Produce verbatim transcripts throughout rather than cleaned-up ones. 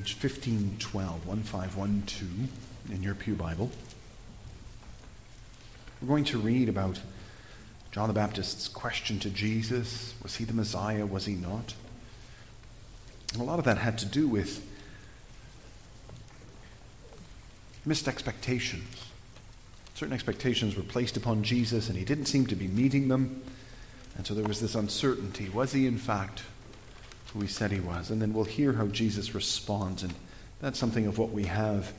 page fifteen twelve, fifteen twelve in your Pew Bible. We're going to read about John the Baptist's question to Jesus. Was he the Messiah? Was he not? And a lot of that had to do with missed expectations. Certain expectations were placed upon Jesus, and he didn't seem to be meeting them. And so there was this uncertainty. Was he, in fact, who he said he was? And then we'll hear how Jesus responds. And that's something of what we have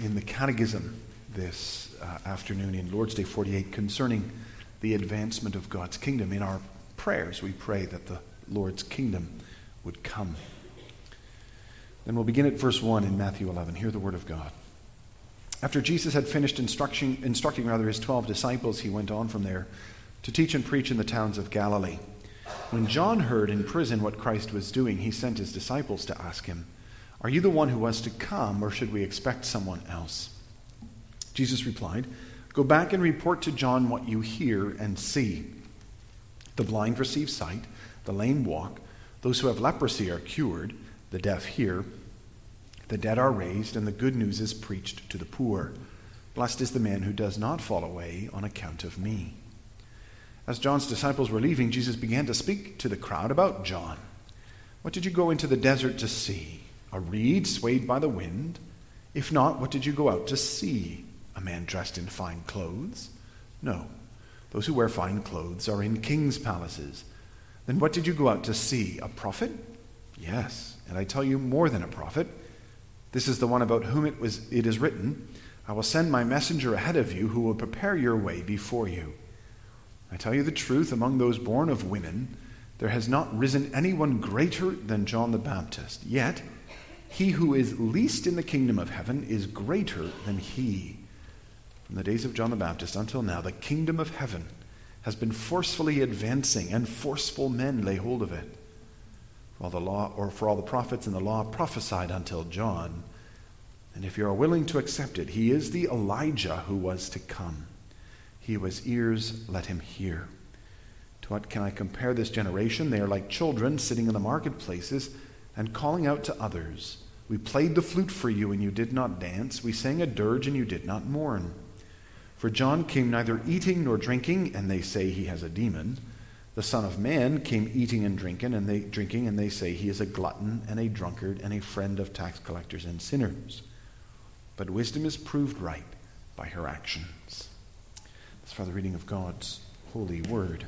in the Catechism this uh, afternoon in Lord's Day forty-eight concerning the advancement of God's kingdom. In our prayers, we pray that the Lord's kingdom would come. Then we'll begin at verse one in Matthew eleven. Hear the word of God. After Jesus had finished instructing, instructing rather his twelve disciples, he went on from there to teach and preach in the towns of Galilee. When John heard in prison what Christ was doing, he sent his disciples to ask him, "Are you the one who was to come, or should we expect someone else?" Jesus replied, "Go back and report to John what you hear and see. The blind receive sight, the lame walk, those who have leprosy are cured, the deaf hear, the dead are raised, and the good news is preached to the poor. Blessed is the man who does not fall away on account of me." As John's disciples were leaving, Jesus began to speak to the crowd about John. "What did you go into the desert to see? A reed swayed by the wind? If not, what did you go out to see? A man dressed in fine clothes? No, those who wear fine clothes are in kings' palaces. Then what did you go out to see? A prophet? Yes, and I tell you, more than a prophet. This is the one about whom it was it is written, 'I will send my messenger ahead of you who will prepare your way before you.' I tell you the truth, among those born of women, there has not risen anyone greater than John the Baptist. Yet he who is least in the kingdom of heaven is greater than he. From the days of John the Baptist until now, the kingdom of heaven has been forcefully advancing, and forceful men lay hold of it. For all the law, or for all the prophets in the law prophesied until John. And if you are willing to accept it, he is the Elijah who was to come. He who has ears, let him hear. To what can I compare this generation? They are like children sitting in the marketplaces and calling out to others, 'We played the flute for you, and you did not dance. We sang a dirge, and you did not mourn.' For John came neither eating nor drinking, and they say he has a demon. The Son of Man came eating and drinking, and they drinking, and they say he is a glutton and a drunkard and a friend of tax collectors and sinners. But wisdom is proved right by her actions." That's for the reading of God's holy word.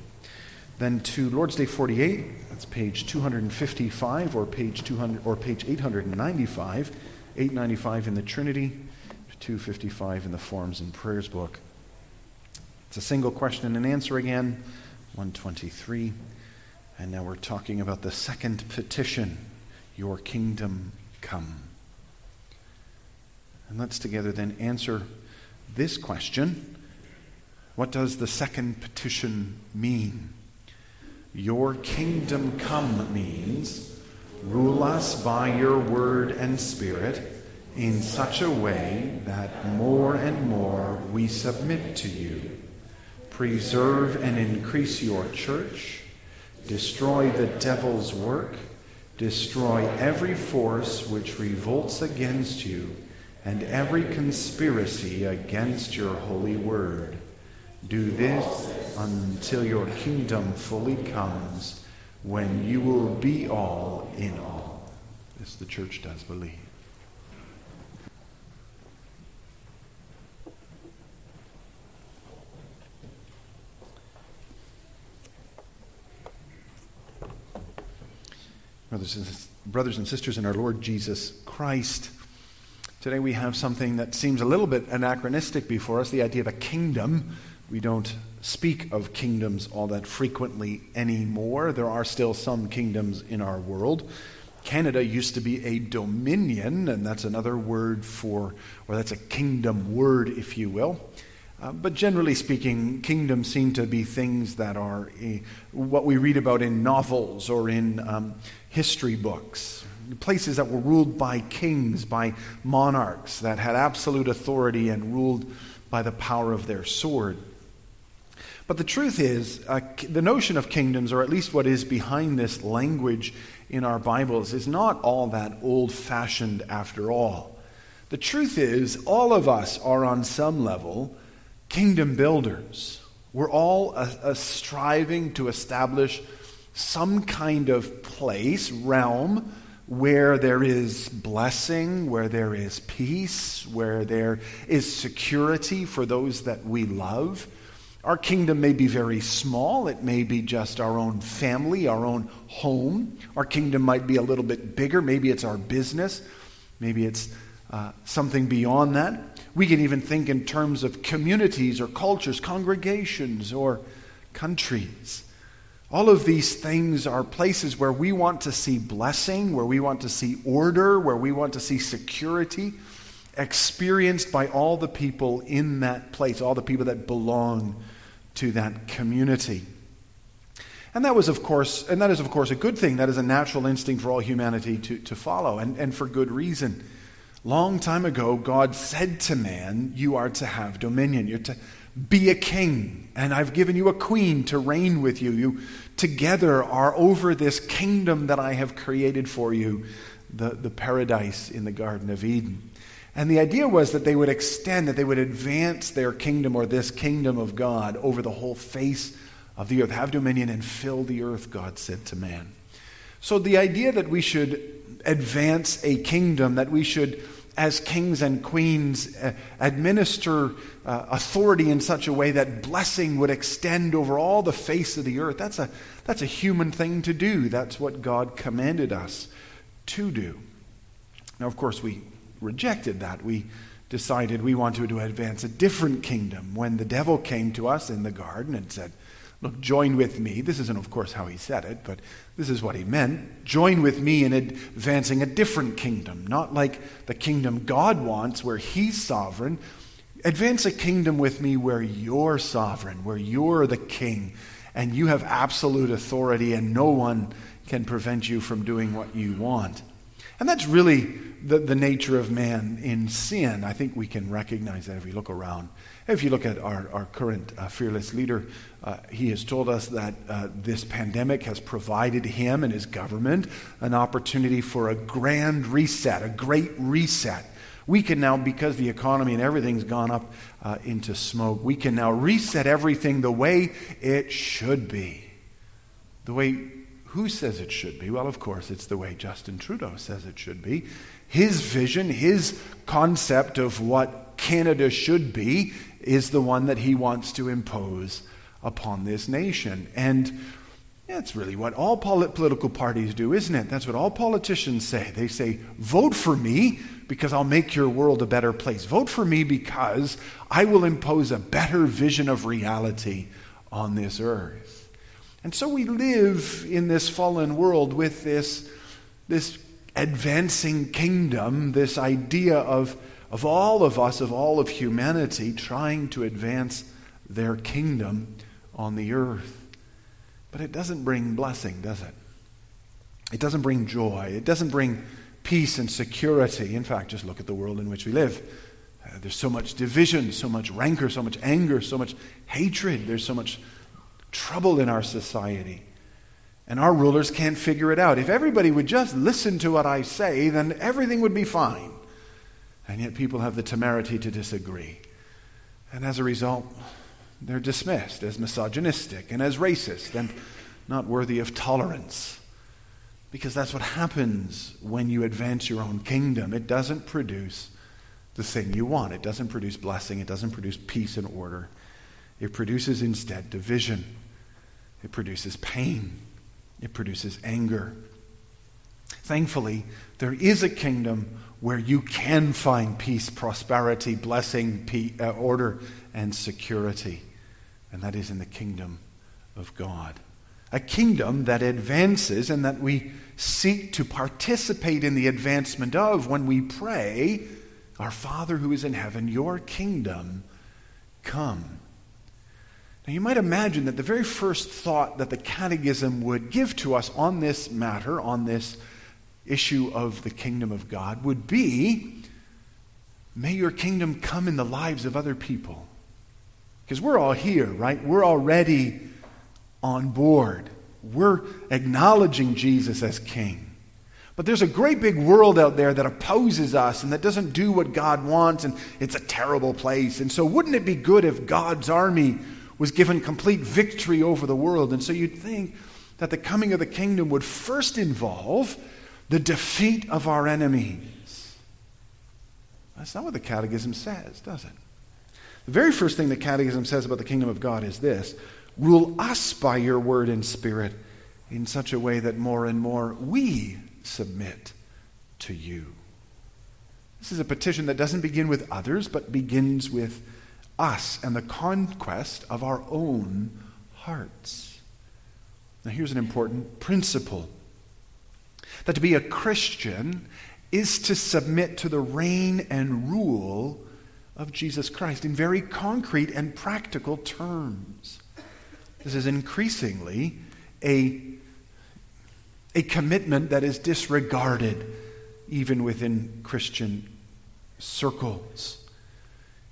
Then to Lord's Day forty-eight, that's page two fifty-five or page two hundred or page eight ninety-five, eight ninety-five in the Trinity, two fifty-five in the Forms and Prayers book. It's a single question and answer again, one twenty-three. And now we're talking about the second petition, "Your kingdom come." And let's together then answer this question. What does the second petition mean? Your kingdom come means rule us by your word and spirit in such a way that more and more we submit to you. Preserve and increase your church. Destroy the devil's work. Destroy every force which revolts against you and every conspiracy against your holy word. Do this until your kingdom fully comes, when you will be all in all. This the church does believe. Brothers and, brothers and sisters in our Lord Jesus Christ, today we have something that seems a little bit anachronistic before us, the idea of a kingdom. We don't speak of kingdoms all that frequently anymore. There are still some kingdoms in our world. Canada used to be a dominion, and that's another word for, or that's a kingdom word, if you will. Uh, but generally speaking, kingdoms seem to be things that are uh, what we read about in novels or in um, history books. Places that were ruled by kings, by monarchs that had absolute authority and ruled by the power of their sword. But the truth is, uh, the notion of kingdoms, or at least what is behind this language in our Bibles, is not all that old-fashioned after all. The truth is, all of us are on some level kingdom builders. We're all a, a striving to establish some kind of place, realm, where there is blessing, where there is peace, where there is security for those that we love. Our kingdom may be very small. It may be just our own family, our own home. Our kingdom might be a little bit bigger. Maybe it's our business. Maybe it's uh, something beyond that. We can even think in terms of communities or cultures, congregations or countries. All of these things are places where we want to see blessing, where we want to see order, where we want to see security experienced by all the people in that place, all the people that belong to that community. And that was, of course, and that is, of course, a good thing. That is a natural instinct for all humanity to, to follow, and, and for good reason. Long time ago, God said to man, you are to have dominion. You're to be a king, and I've given you a queen to reign with you. You together are over this kingdom that I have created for you, the, the paradise in the Garden of Eden. And the idea was that they would extend, that they would advance their kingdom, or this kingdom of God, over the whole face of the earth. Have dominion and fill the earth, God said to man. So the idea that we should advance a kingdom, that we should, as kings and queens, uh, administer uh, authority in such a way that blessing would extend over all the face of the earth, that's a, that's a human thing to do. That's what God commanded us to do. Now, of course, we rejected that. We decided we wanted to advance a different kingdom when the devil came to us in the garden and said, look, join with me. This isn't, of course, how he said it, but this is what he meant. Join with me in advancing a different kingdom, not like the kingdom God wants where he's sovereign. Advance a kingdom with me where you're sovereign, where you're the king, and you have absolute authority and no one can prevent you from doing what you want. And that's really the, the nature of man in sin. I think we can recognize that if we look around. If you look at our, our current uh, fearless leader, uh, he has told us that uh, this pandemic has provided him and his government an opportunity for a grand reset, a great reset. We can now, because the economy and everything's gone up uh, into smoke, we can now reset everything the way it should be. The way Who says it should be? Well, of course, it's the way Justin Trudeau says it should be. His vision, his concept of what Canada should be is the one that he wants to impose upon this nation. And that's really what all polit- political parties do, isn't it? That's what all politicians say. They say, vote for me because I'll make your world a better place. Vote for me because I will impose a better vision of reality on this earth. And so we live in this fallen world with this, this advancing kingdom, this idea of, of all of us, of all of humanity, trying to advance their kingdom on the earth. But it doesn't bring blessing, does it? It doesn't bring joy. It doesn't bring peace and security. In fact, just look at the world in which we live. Uh, there's so much division, so much rancor, so much anger, so much hatred. There's so much trouble in our society, and our rulers can't figure it out. If everybody would just listen to what I say, then everything would be fine. And yet people have the temerity to disagree, and as a result they're dismissed as misogynistic and as racist and not worthy of tolerance, because that's what happens when you advance your own kingdom. It doesn't produce the thing you want. It doesn't produce blessing. It doesn't produce peace and order. It produces instead division. It produces pain. It produces anger. Thankfully, there is a kingdom where you can find peace, prosperity, blessing, peace, uh, order, and security. And that is in the kingdom of God. A kingdom that advances and that we seek to participate in the advancement of when we pray, our Father who is in heaven, your kingdom come. Now, you might imagine that the very first thought that the Catechism would give to us on this matter, on this issue of the kingdom of God, would be, may your kingdom come in the lives of other people. Because we're all here, right? We're already on board. We're acknowledging Jesus as king. But there's a great big world out there that opposes us and that doesn't do what God wants, and it's a terrible place. And so wouldn't it be good if God's army was given complete victory over the world? And so you'd think that the coming of the kingdom would first involve the defeat of our enemies. That's not what the Catechism says, does it? The very first thing the Catechism says about the kingdom of God is this: rule us by your word and spirit in such a way that more and more we submit to you. This is a petition that doesn't begin with others, but begins with us and the conquest of our own hearts. Now here's an important principle: that to be a Christian is to submit to the reign and rule of Jesus Christ in very concrete and practical terms. This is increasingly a A commitment that is disregarded even within Christian circles.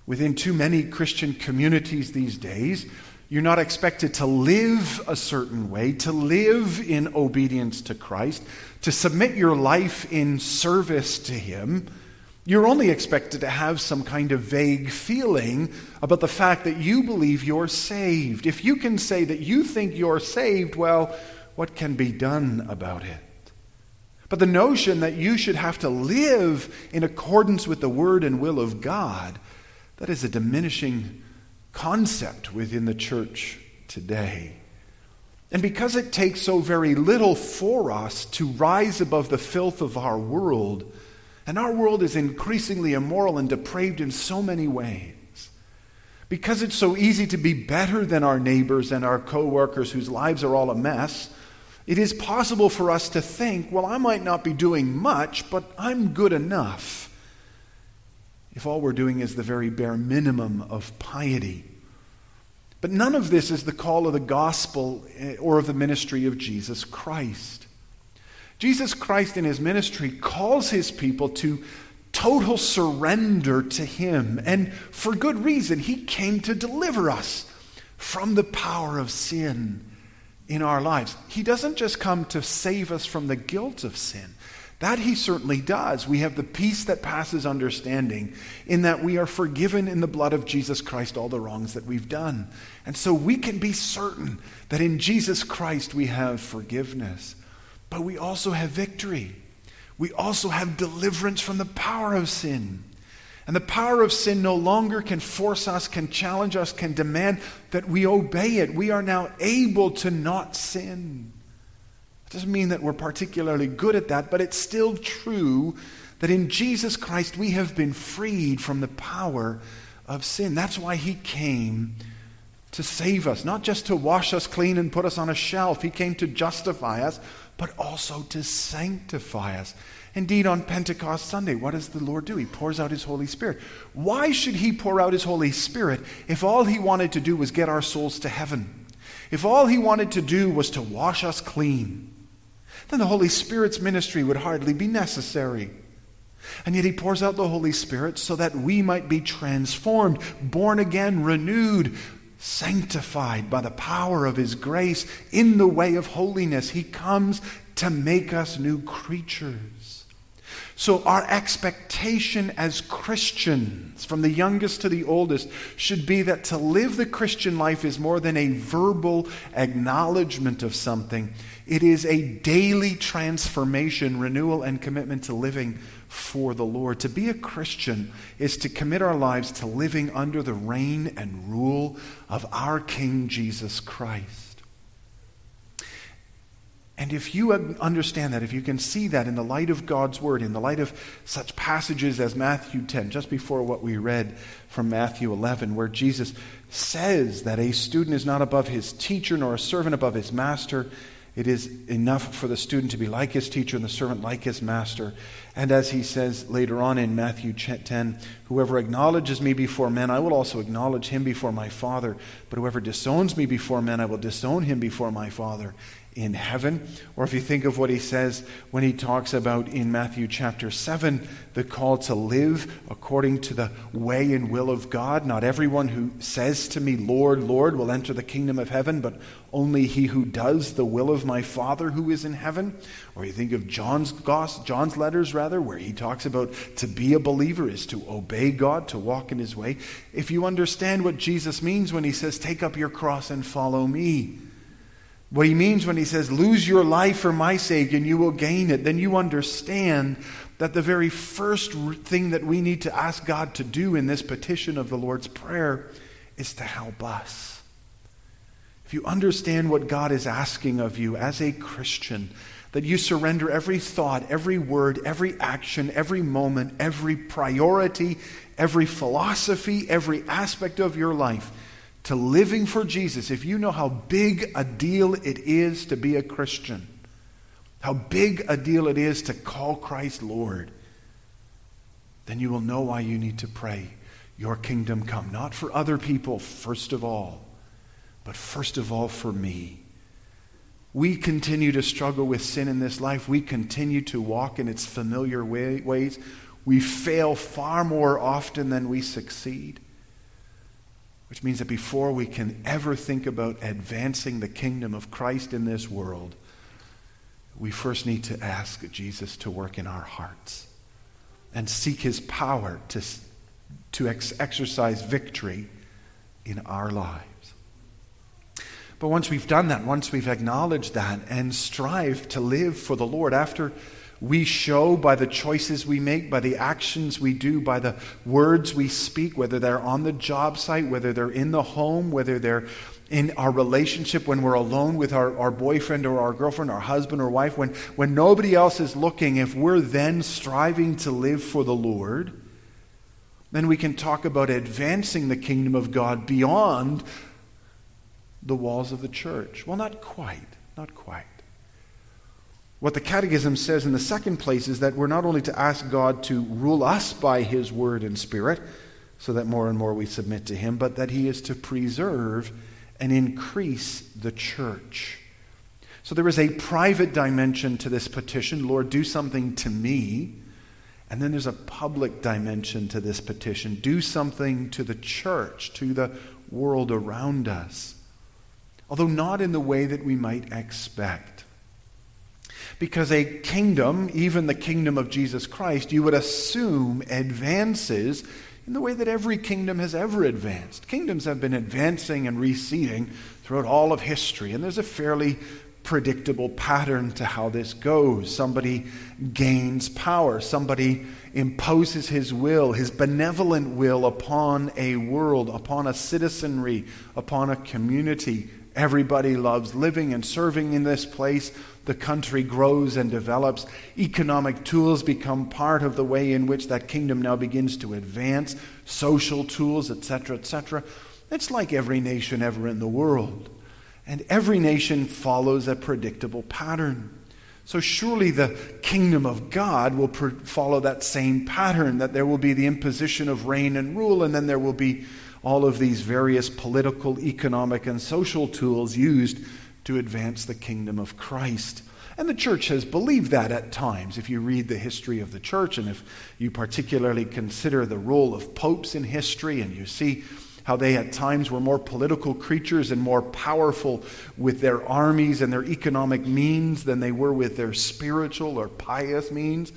Within too many Christian communities these days, you're not expected to live a certain way, to live in obedience to Christ, to submit your life in service to Him. You're only expected to have some kind of vague feeling about the fact that you believe you're saved. If you can say that you think you're saved, well, what can be done about it? But the notion that you should have to live in accordance with the word and will of God, that is a diminishing concept within the church today. And because it takes so very little for us to rise above the filth of our world, and our world is increasingly immoral and depraved in so many ways, because it's so easy to be better than our neighbors and our co-workers whose lives are all a mess, it is possible for us to think, well, I might not be doing much, but I'm good enough, if all we're doing is the very bare minimum of piety. But none of this is the call of the gospel or of the ministry of Jesus Christ. Jesus Christ in his ministry calls his people to total surrender to him, and for good reason. He came to deliver us from the power of sin in our lives. He doesn't just come to save us from the guilt of sin. That he certainly does. We have the peace that passes understanding in that we are forgiven in the blood of Jesus Christ all the wrongs that we've done. And so we can be certain that in Jesus Christ we have forgiveness, but we also have victory. We also have deliverance from the power of sin. And the power of sin no longer can force us, can challenge us, can demand that we obey it. We are now able to not sin. It doesn't mean that we're particularly good at that, but it's still true that in Jesus Christ we have been freed from the power of sin. That's why he came to save us, not just to wash us clean and put us on a shelf. He came to justify us, but also to sanctify us. Indeed, on Pentecost Sunday, what does the Lord do? He pours out his Holy Spirit. Why should he pour out his Holy Spirit if all he wanted to do was get our souls to heaven? If all he wanted to do was to wash us clean, then the Holy Spirit's ministry would hardly be necessary. And yet he pours out the Holy Spirit so that we might be transformed, born again, renewed, sanctified by the power of his grace in the way of holiness. He comes to make us new creatures. So our expectation as Christians, from the youngest to the oldest, should be that to live the Christian life is more than a verbal acknowledgement of something. It is a daily transformation, renewal, and commitment to living for the Lord. To be a Christian is to commit our lives to living under the reign and rule of our King Jesus Christ. And if you understand that, if you can see that in the light of God's Word, in the light of such passages as Matthew ten, just before what we read from Matthew eleven, where Jesus says that a student is not above his teacher nor a servant above his master. It is enough for the student to be like his teacher and the servant like his master. And as he says later on in Matthew ten, whoever acknowledges me before men, I will also acknowledge him before my Father. But whoever disowns me before men, I will disown him before my Father in heaven. Or if you think of what he says when he talks about in Matthew chapter seven, the call to live according to the way and will of God. Not everyone who says to me, Lord, Lord, will enter the kingdom of heaven, but only he who does the will of my Father who is in heaven. Or you think of John's gospel, John's letters rather, where he talks about to be a believer is to obey God, to walk in his way. If you understand what Jesus means when he says, take up your cross and follow me, what he means when he says, lose your life for my sake and you will gain it, then you understand that the very first thing that we need to ask God to do in this petition of the Lord's Prayer is to help us. If you understand what God is asking of you as a Christian, that you surrender every thought, every word, every action, every moment, every priority, every philosophy, every aspect of your life to living for Jesus, if you know how big a deal it is to be a Christian, how big a deal it is to call Christ Lord, then you will know why you need to pray, your kingdom come, not for other people first of all, but first of all for me. We continue to struggle with sin in this life. We continue to walk in its familiar way, ways. We fail far more often than we succeed, which means that before we can ever think about advancing the kingdom of Christ in this world, we first need to ask Jesus to work in our hearts and seek his power to, to ex- exercise victory in our lives. But once we've done that, once we've acknowledged that and strive to live for the Lord, after we show by the choices we make, by the actions we do, by the words we speak, whether they're on the job site, whether they're in the home, whether they're in our relationship when we're alone with our, our boyfriend or our girlfriend, our husband or wife, when, when nobody else is looking, if we're then striving to live for the Lord, then we can talk about advancing the kingdom of God beyond the walls of the church. Well, not quite, not quite. What the Catechism says in the second place is that we're not only to ask God to rule us by his word and spirit, so that more and more we submit to him, but that he is to preserve and increase the church. So there is a private dimension to this petition, Lord, do something to me. And then there's a public dimension to this petition, do something to the church, to the world around us, although not in the way that we might expect. Because a kingdom, even the kingdom of Jesus Christ, you would assume advances in the way that every kingdom has ever advanced. Kingdoms have been advancing and receding throughout all of history, and there's a fairly predictable pattern to how this goes. Somebody gains power, somebody imposes his will, his benevolent will upon a world, upon a citizenry, upon a community. Everybody loves living and serving in this place. The country grows and develops. Economic tools become part of the way in which that kingdom now begins to advance. Social tools, et cetera, et cetera. It's like every nation ever in the world. And every nation follows a predictable pattern. So surely the kingdom of God will pre- follow that same pattern, that there will be the imposition of reign and rule, and then there will be all of these various political, economic, and social tools used to advance the kingdom of Christ. And the church has believed that at times. If you read the history of the church, and if you particularly consider the role of popes in history, and you see how they at times were more political creatures and more powerful with their armies and their economic means than they were with their spiritual or pious means,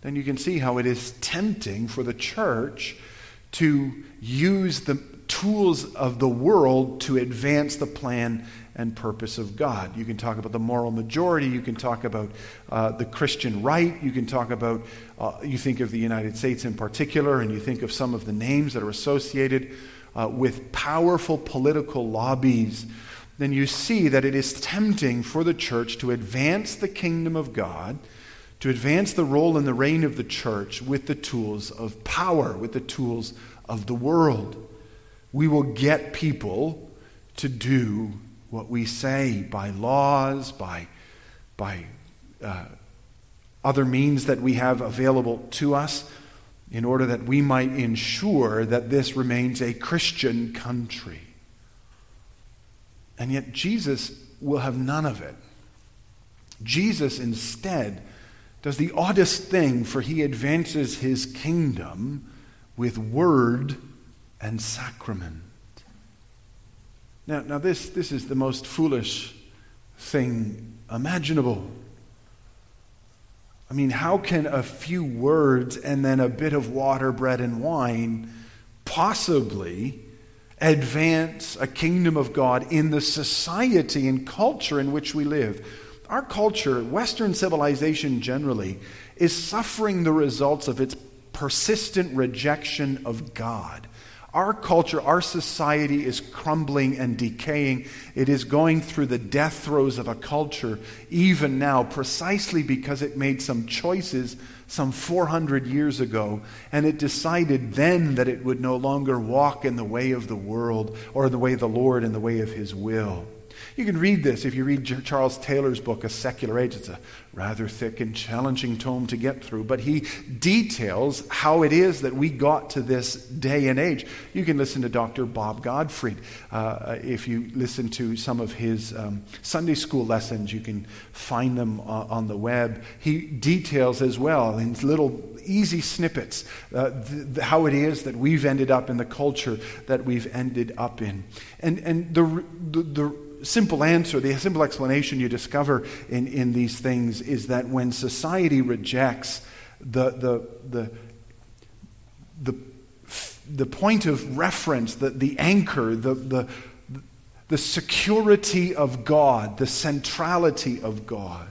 then you can see how it is tempting for the church to use the tools of the world to advance the plan and purpose of God. You can talk about the moral majority. You can talk about uh, the Christian right. You can talk about, uh, you think of the United States in particular, and you think of some of the names that are associated uh, with powerful political lobbies. Then you see that it is tempting for the church to advance the kingdom of God, to advance the role and the reign of the church with the tools of power, with the tools of the world. We will get people to do what we say by laws, by, by uh, other means that we have available to us, in order that we might ensure that this remains a Christian country. And yet Jesus will have none of it. Jesus instead does the oddest thing, for he advances his kingdom with word and sacrament. Now, now this, this is the most foolish thing imaginable. I mean, how can a few words and then a bit of water, bread, and wine possibly advance a kingdom of God in the society and culture in which we live? Our culture, Western civilization generally, is suffering the results of its persistent rejection of God. Our culture, our society is crumbling and decaying. It is going through the death throes of a culture even now, precisely because it made some choices some four hundred years ago, and it decided then that it would no longer walk in the way of the world or the way of the Lord and the way of his will. You can read this if you read Charles Taylor's book, A Secular Age. It's a rather thick and challenging tome to get through, but he details how it is that we got to this day and age. You can listen to Doctor Bob Godfrey. Uh, if you listen to some of his um, Sunday school lessons, you can find them uh, on the web. He details as well in little easy snippets uh, th- how it is that we've ended up in the culture that we've ended up in. And, and the the, the simple answer, the simple explanation you discover in, in these things is that when society rejects the the the the, the point of reference, the, the anchor, the, the the security of God, the centrality of God,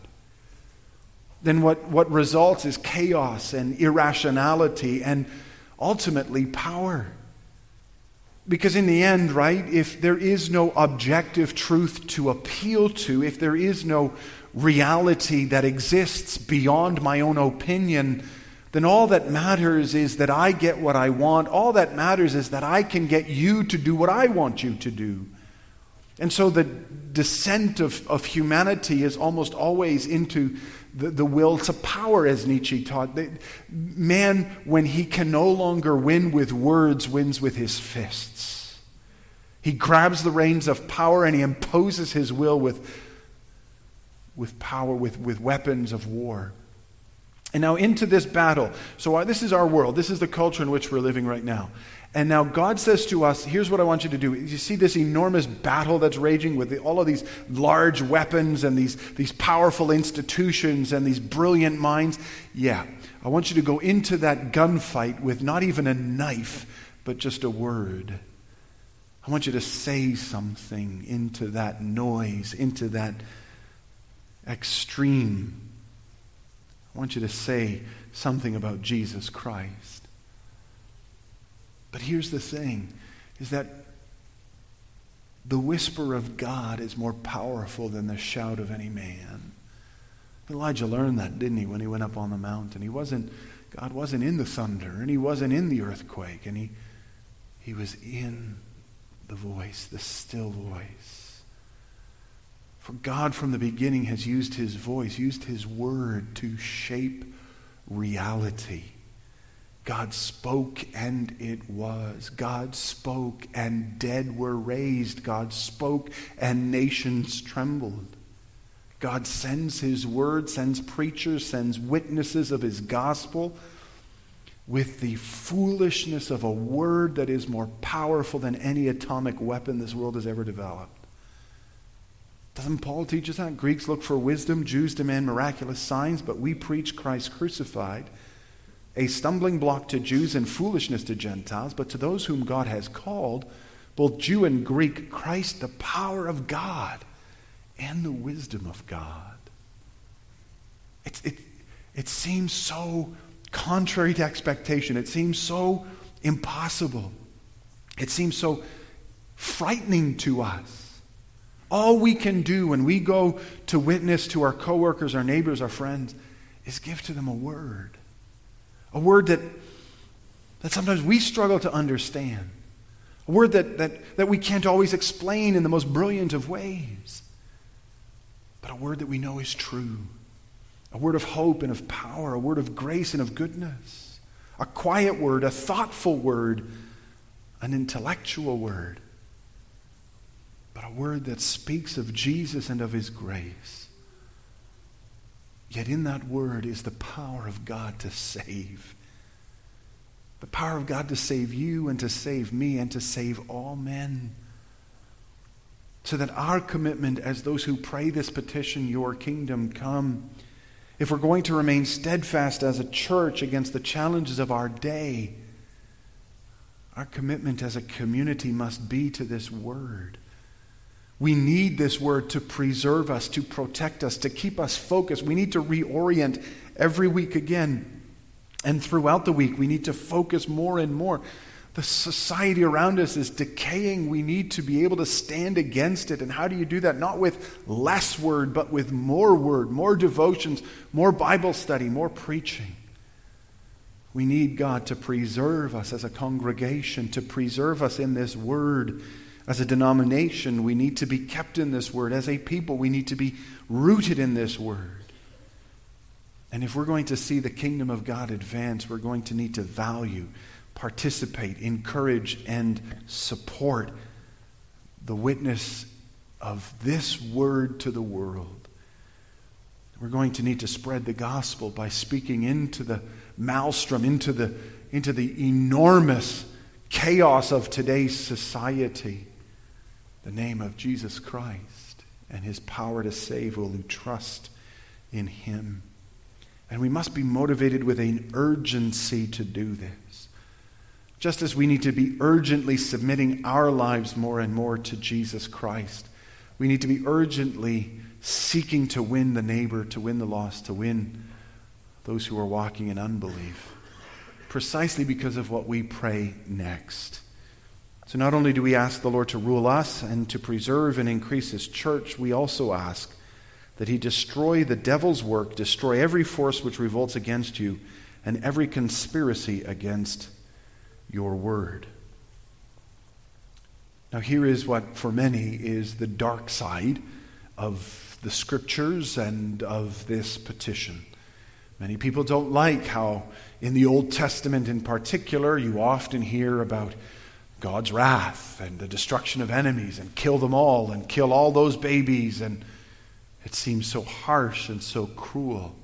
then what, what results is chaos and irrationality and ultimately power. Because in the end, right, if there is no objective truth to appeal to, if there is no reality that exists beyond my own opinion, then all that matters is that I get what I want. All that matters is that I can get you to do what I want you to do. And so the descent of, of humanity is almost always into The, the will to power, as Nietzsche taught. Man, when he can no longer win with words, wins with his fists. He grabs the reins of power and he imposes his will with, with power, with, with weapons of war. And now into this battle. So our, this is our world. This is the culture in which we're living right now. And now God says to us, here's what I want you to do. You see this enormous battle that's raging with the, all of these large weapons and these, these powerful institutions and these brilliant minds? Yeah, I want you to go into that gunfight with not even a knife, but just a word. I want you to say something into that noise, into that extreme. I want you to say something about Jesus Christ. But here's the thing, is that the whisper of God is more powerful than the shout of any man. Elijah learned that, didn't he, when he went up on the mountain? He wasn't, God wasn't in the thunder, and he wasn't in the earthquake, and he, he was in the voice, the still voice. For God from the beginning has used his voice, used his word to shape reality. God spoke and it was. God spoke and dead were raised. God spoke and nations trembled. God sends his word, sends preachers, sends witnesses of his gospel with the foolishness of a word that is more powerful than any atomic weapon this world has ever developed. Doesn't Paul teach us that? Greeks look for wisdom, Jews demand miraculous signs, but we preach Christ crucified, a stumbling block to Jews and foolishness to Gentiles, but to those whom God has called, both Jew and Greek, Christ, the power of God and the wisdom of God. It, it, it seems so contrary to expectation. It seems so impossible. It seems so frightening to us. All we can do when we go to witness to our coworkers, our neighbors, our friends, is give to them a word. A word that, that sometimes we struggle to understand. A word that, that, that we can't always explain in the most brilliant of ways. But a word that we know is true. A word of hope and of power. A word of grace and of goodness. A quiet word, a thoughtful word, an intellectual word. But a word that speaks of Jesus and of his grace. Yet in that word is the power of God to save. The power of God to save you and to save me and to save all men. So that our commitment as those who pray this petition, your kingdom come, if we're going to remain steadfast as a church against the challenges of our day, our commitment as a community must be to this word. We need this word to preserve us, to protect us, to keep us focused. We need to reorient every week again. And throughout the week, we need to focus more and more. The society around us is decaying. We need to be able to stand against it. And how do you do that? Not with less word, but with more word, more devotions, more Bible study, more preaching. We need God to preserve us as a congregation, to preserve us in this word. As a denomination, we need to be kept in this word. As a people, we need to be rooted in this word. And if we're going to see the kingdom of God advance, we're going to need to value, participate, encourage, and support the witness of this word to the world. We're going to need to spread the gospel by speaking into the maelstrom, into the, into the enormous chaos of today's society. The name of Jesus Christ and his power to save all who trust in him. And we must be motivated with an urgency to do this. Just as we need to be urgently submitting our lives more and more to Jesus Christ, we need to be urgently seeking to win the neighbor, to win the lost, to win those who are walking in unbelief, precisely because of what we pray next. So not only do we ask the Lord to rule us and to preserve and increase his church, we also ask that he destroy the devil's work, destroy every force which revolts against you, and every conspiracy against your word. Now here is what for many is the dark side of the scriptures and of this petition. Many people don't like how in the Old Testament in particular you often hear about God's wrath and the destruction of enemies and kill them all and kill all those babies, and it seems so harsh and so cruel.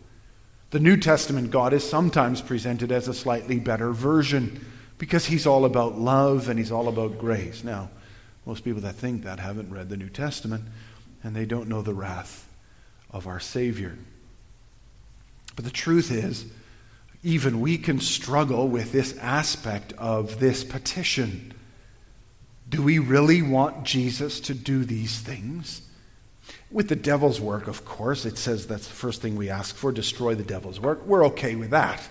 The New Testament God is sometimes presented as a slightly better version because he's all about love and he's all about grace. Now, most people that think that haven't read the New Testament and they don't know the wrath of our Savior. But the truth is, even we can struggle with this aspect of this petition. Do we really want Jesus to do these things? With the devil's work, of course, it says that's the first thing we ask for, destroy the devil's work. We're okay with that.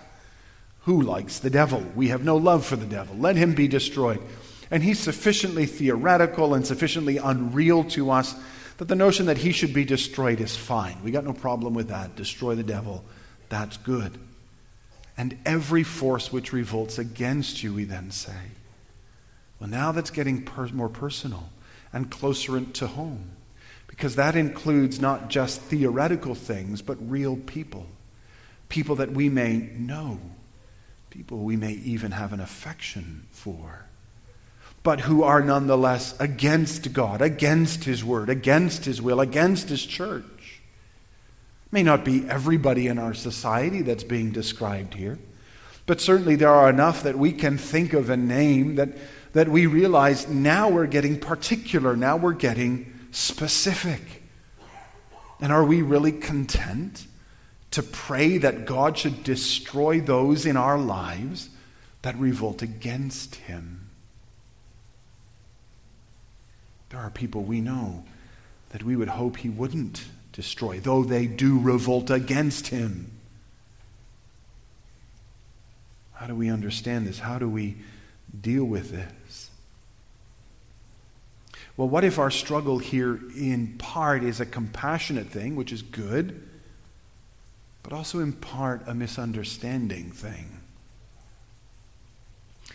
Who likes the devil? We have no love for the devil. Let him be destroyed. And he's sufficiently theoretical and sufficiently unreal to us that the notion that he should be destroyed is fine. We got no problem with that. Destroy the devil. That's good. And every force which revolts against you, we then say. Well, now that's getting per- more personal and closer to home, because that includes not just theoretical things, but real people, people that we may know, people we may even have an affection for, but who are nonetheless against God, against his word, against his will, against his church. May not be everybody in our society that's being described here, but certainly there are enough that we can think of and name that, that we realize now we're getting particular, now we're getting specific. And are we really content to pray that God should destroy those in our lives that revolt against him? There are people we know that we would hope he wouldn't destroy, though they do revolt against him. How do we understand this? How do we deal with this? Well, what if our struggle here in part is a compassionate thing, which is good, but also in part a misunderstanding thing?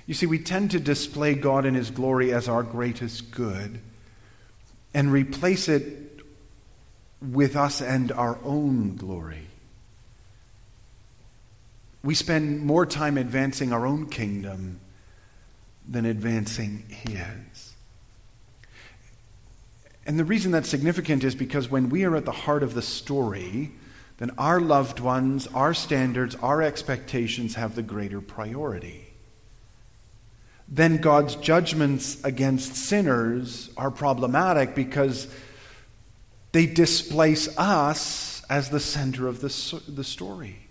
You see, we tend to display God in his glory as our greatest good and replace it with us and our own glory. We spend more time advancing our own kingdom than advancing his. And the reason that's significant is because when we are at the heart of the story, then our loved ones, our standards, our expectations have the greater priority. Then God's judgments against sinners are problematic because they displace us as the center of the, the story.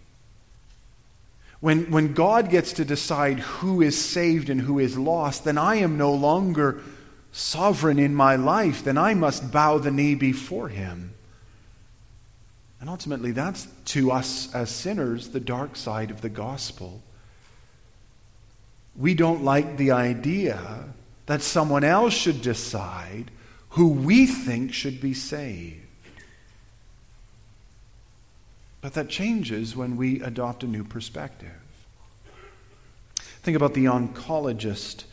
When, when God gets to decide who is saved and who is lost, then I am no longer sovereign in my life. Then I must bow the knee before him. And ultimately, that's to us as sinners the dark side of the gospel. We don't like the idea that someone else should decide who we think should be saved. But that changes when we adopt a new perspective. Think about the oncologist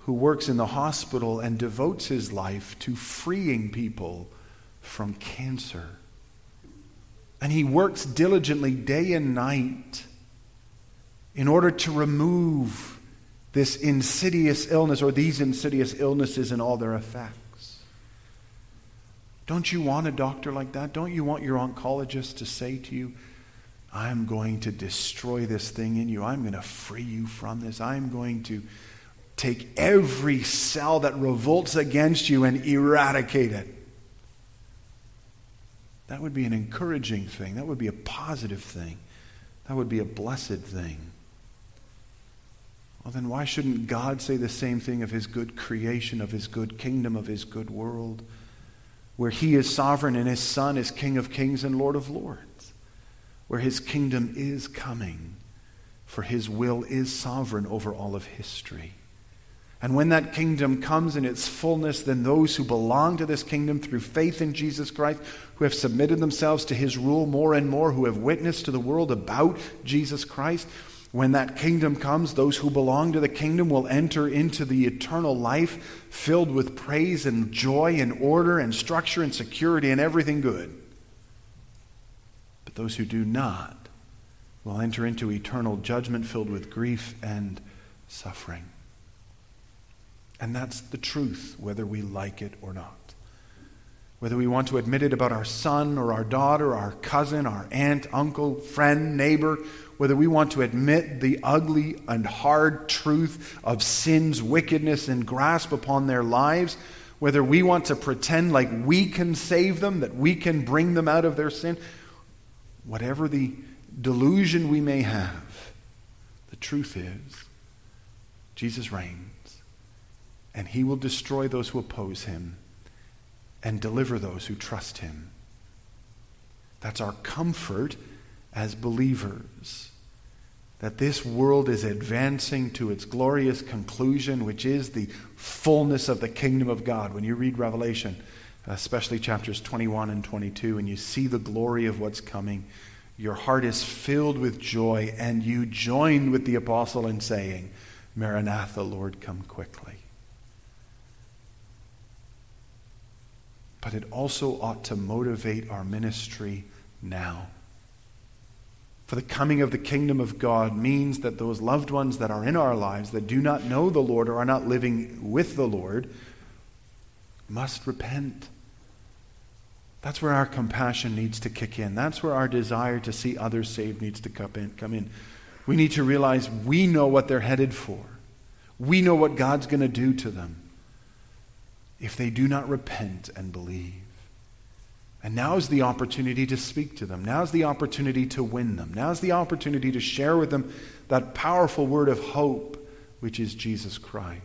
who works in the hospital and devotes his life to freeing people from cancer. And he works diligently day and night in order to remove this insidious illness or these insidious illnesses and all their effects. Don't you want a doctor like that? Don't you want your oncologist to say to you, I'm going to destroy this thing in you. I'm going to free you from this. I'm going to take every cell that revolts against you and eradicate it. That would be an encouraging thing. That would be a positive thing. That would be a blessed thing. Well, then why shouldn't God say the same thing of his good creation, of his good kingdom, of his good world, where he is sovereign and his Son is King of kings and Lord of lords, where his kingdom is coming, for his will is sovereign over all of history. And when that kingdom comes in its fullness, then those who belong to this kingdom through faith in Jesus Christ, who have submitted themselves to his rule more and more, who have witnessed to the world about Jesus Christ, when that kingdom comes, those who belong to the kingdom will enter into the eternal life filled with praise and joy and order and structure and security and everything good. But those who do not will enter into eternal judgment filled with grief and suffering. And that's the truth, whether we like it or not. Whether we want to admit it about our son or our daughter, our cousin, our aunt, uncle, friend, neighbor, whether we want to admit the ugly and hard truth of sin's wickedness and grasp upon their lives, whether we want to pretend like we can save them, that we can bring them out of their sin, whatever the delusion we may have, the truth is Jesus reigns, and he will destroy those who oppose him and deliver those who trust him. That's our comfort as believers, that this world is advancing to its glorious conclusion, which is the fullness of the kingdom of God. When you read Revelation, especially chapters twenty-one and twenty-two, and you see the glory of what's coming, your heart is filled with joy, and you join with the apostle in saying, Maranatha, Lord, come quickly. But it also ought to motivate our ministry now. For the coming of the kingdom of God means that those loved ones that are in our lives that do not know the Lord or are not living with the Lord must repent. That's where our compassion needs to kick in. That's where our desire to see others saved needs to come in. We need to realize we know what they're headed for. We know what God's going to do to them if they do not repent and believe. And now's the opportunity to speak to them. Now's the opportunity to win them. Now's the opportunity to share with them that powerful word of hope, which is Jesus Christ.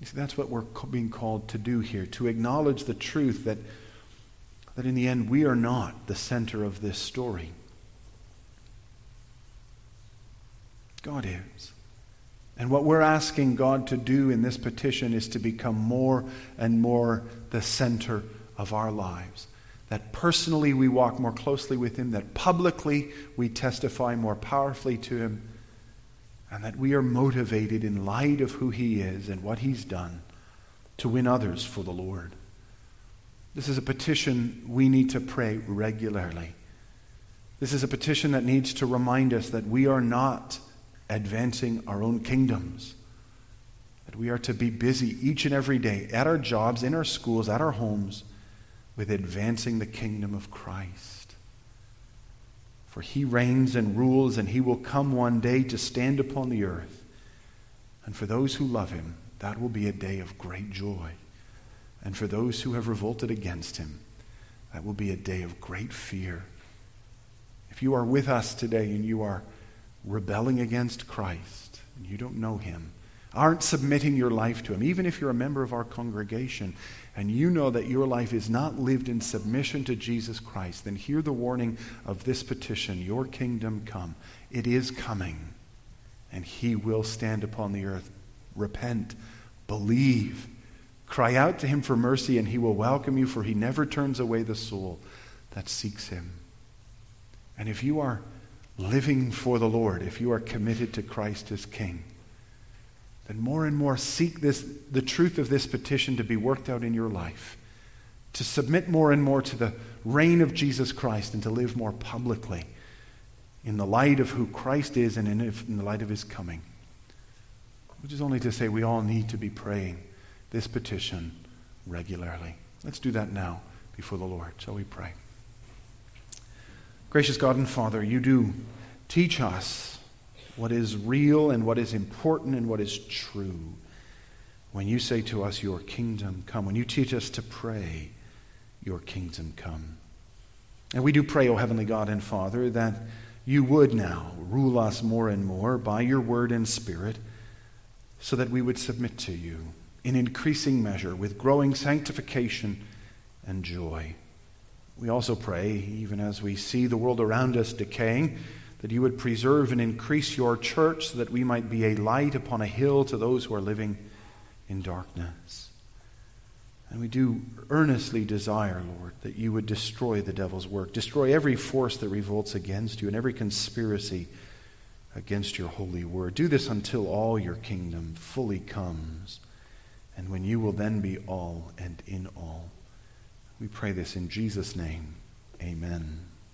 You see, that's what we're being called to do here, to acknowledge the truth that, that in the end we are not the center of this story. God is. And what we're asking God to do in this petition is to become more and more the center of our lives. That personally we walk more closely with him, that publicly we testify more powerfully to him, and that we are motivated in light of who he is and what he's done to win others for the Lord. This is a petition we need to pray regularly. This is a petition that needs to remind us that we are not advancing our own kingdoms, that we are to be busy each and every day at our jobs, in our schools, at our homes, with advancing the kingdom of Christ. For he reigns and rules, and he will come one day to stand upon the earth. And for those who love him, that will be a day of great joy. And for those who have revolted against him, that will be a day of great fear. If you are with us today and you are rebelling against Christ, and you don't know him, aren't submitting your life to him, even if you're a member of our congregation, and you know that your life is not lived in submission to Jesus Christ, then hear the warning of this petition, your kingdom come. It is coming, and he will stand upon the earth. Repent, believe, cry out to him for mercy, and he will welcome you, for he never turns away the soul that seeks him. And if you are living for the Lord, if you are committed to Christ as King, then more and more seek this, the truth of this petition to be worked out in your life, to submit more and more to the reign of Jesus Christ, and to live more publicly in the light of who Christ is and in, in the light of his coming. Which is only to say we all need to be praying this petition regularly. Let's do that now before the Lord. Shall we pray? Gracious God and Father, you do teach us what is real and what is important and what is true. When you say to us, your kingdom come, when you teach us to pray, your kingdom come. And we do pray, O Heavenly God and Father, that you would now rule us more and more by your word and spirit, so that we would submit to you in increasing measure with growing sanctification and joy. We also pray, even as we see the world around us decaying, that you would preserve and increase your church so that we might be a light upon a hill to those who are living in darkness. And we do earnestly desire, Lord, that you would destroy the devil's work, destroy every force that revolts against you and every conspiracy against your holy word. Do this until all your kingdom fully comes, and when you will then be all and in all. We pray this in Jesus' name. Amen.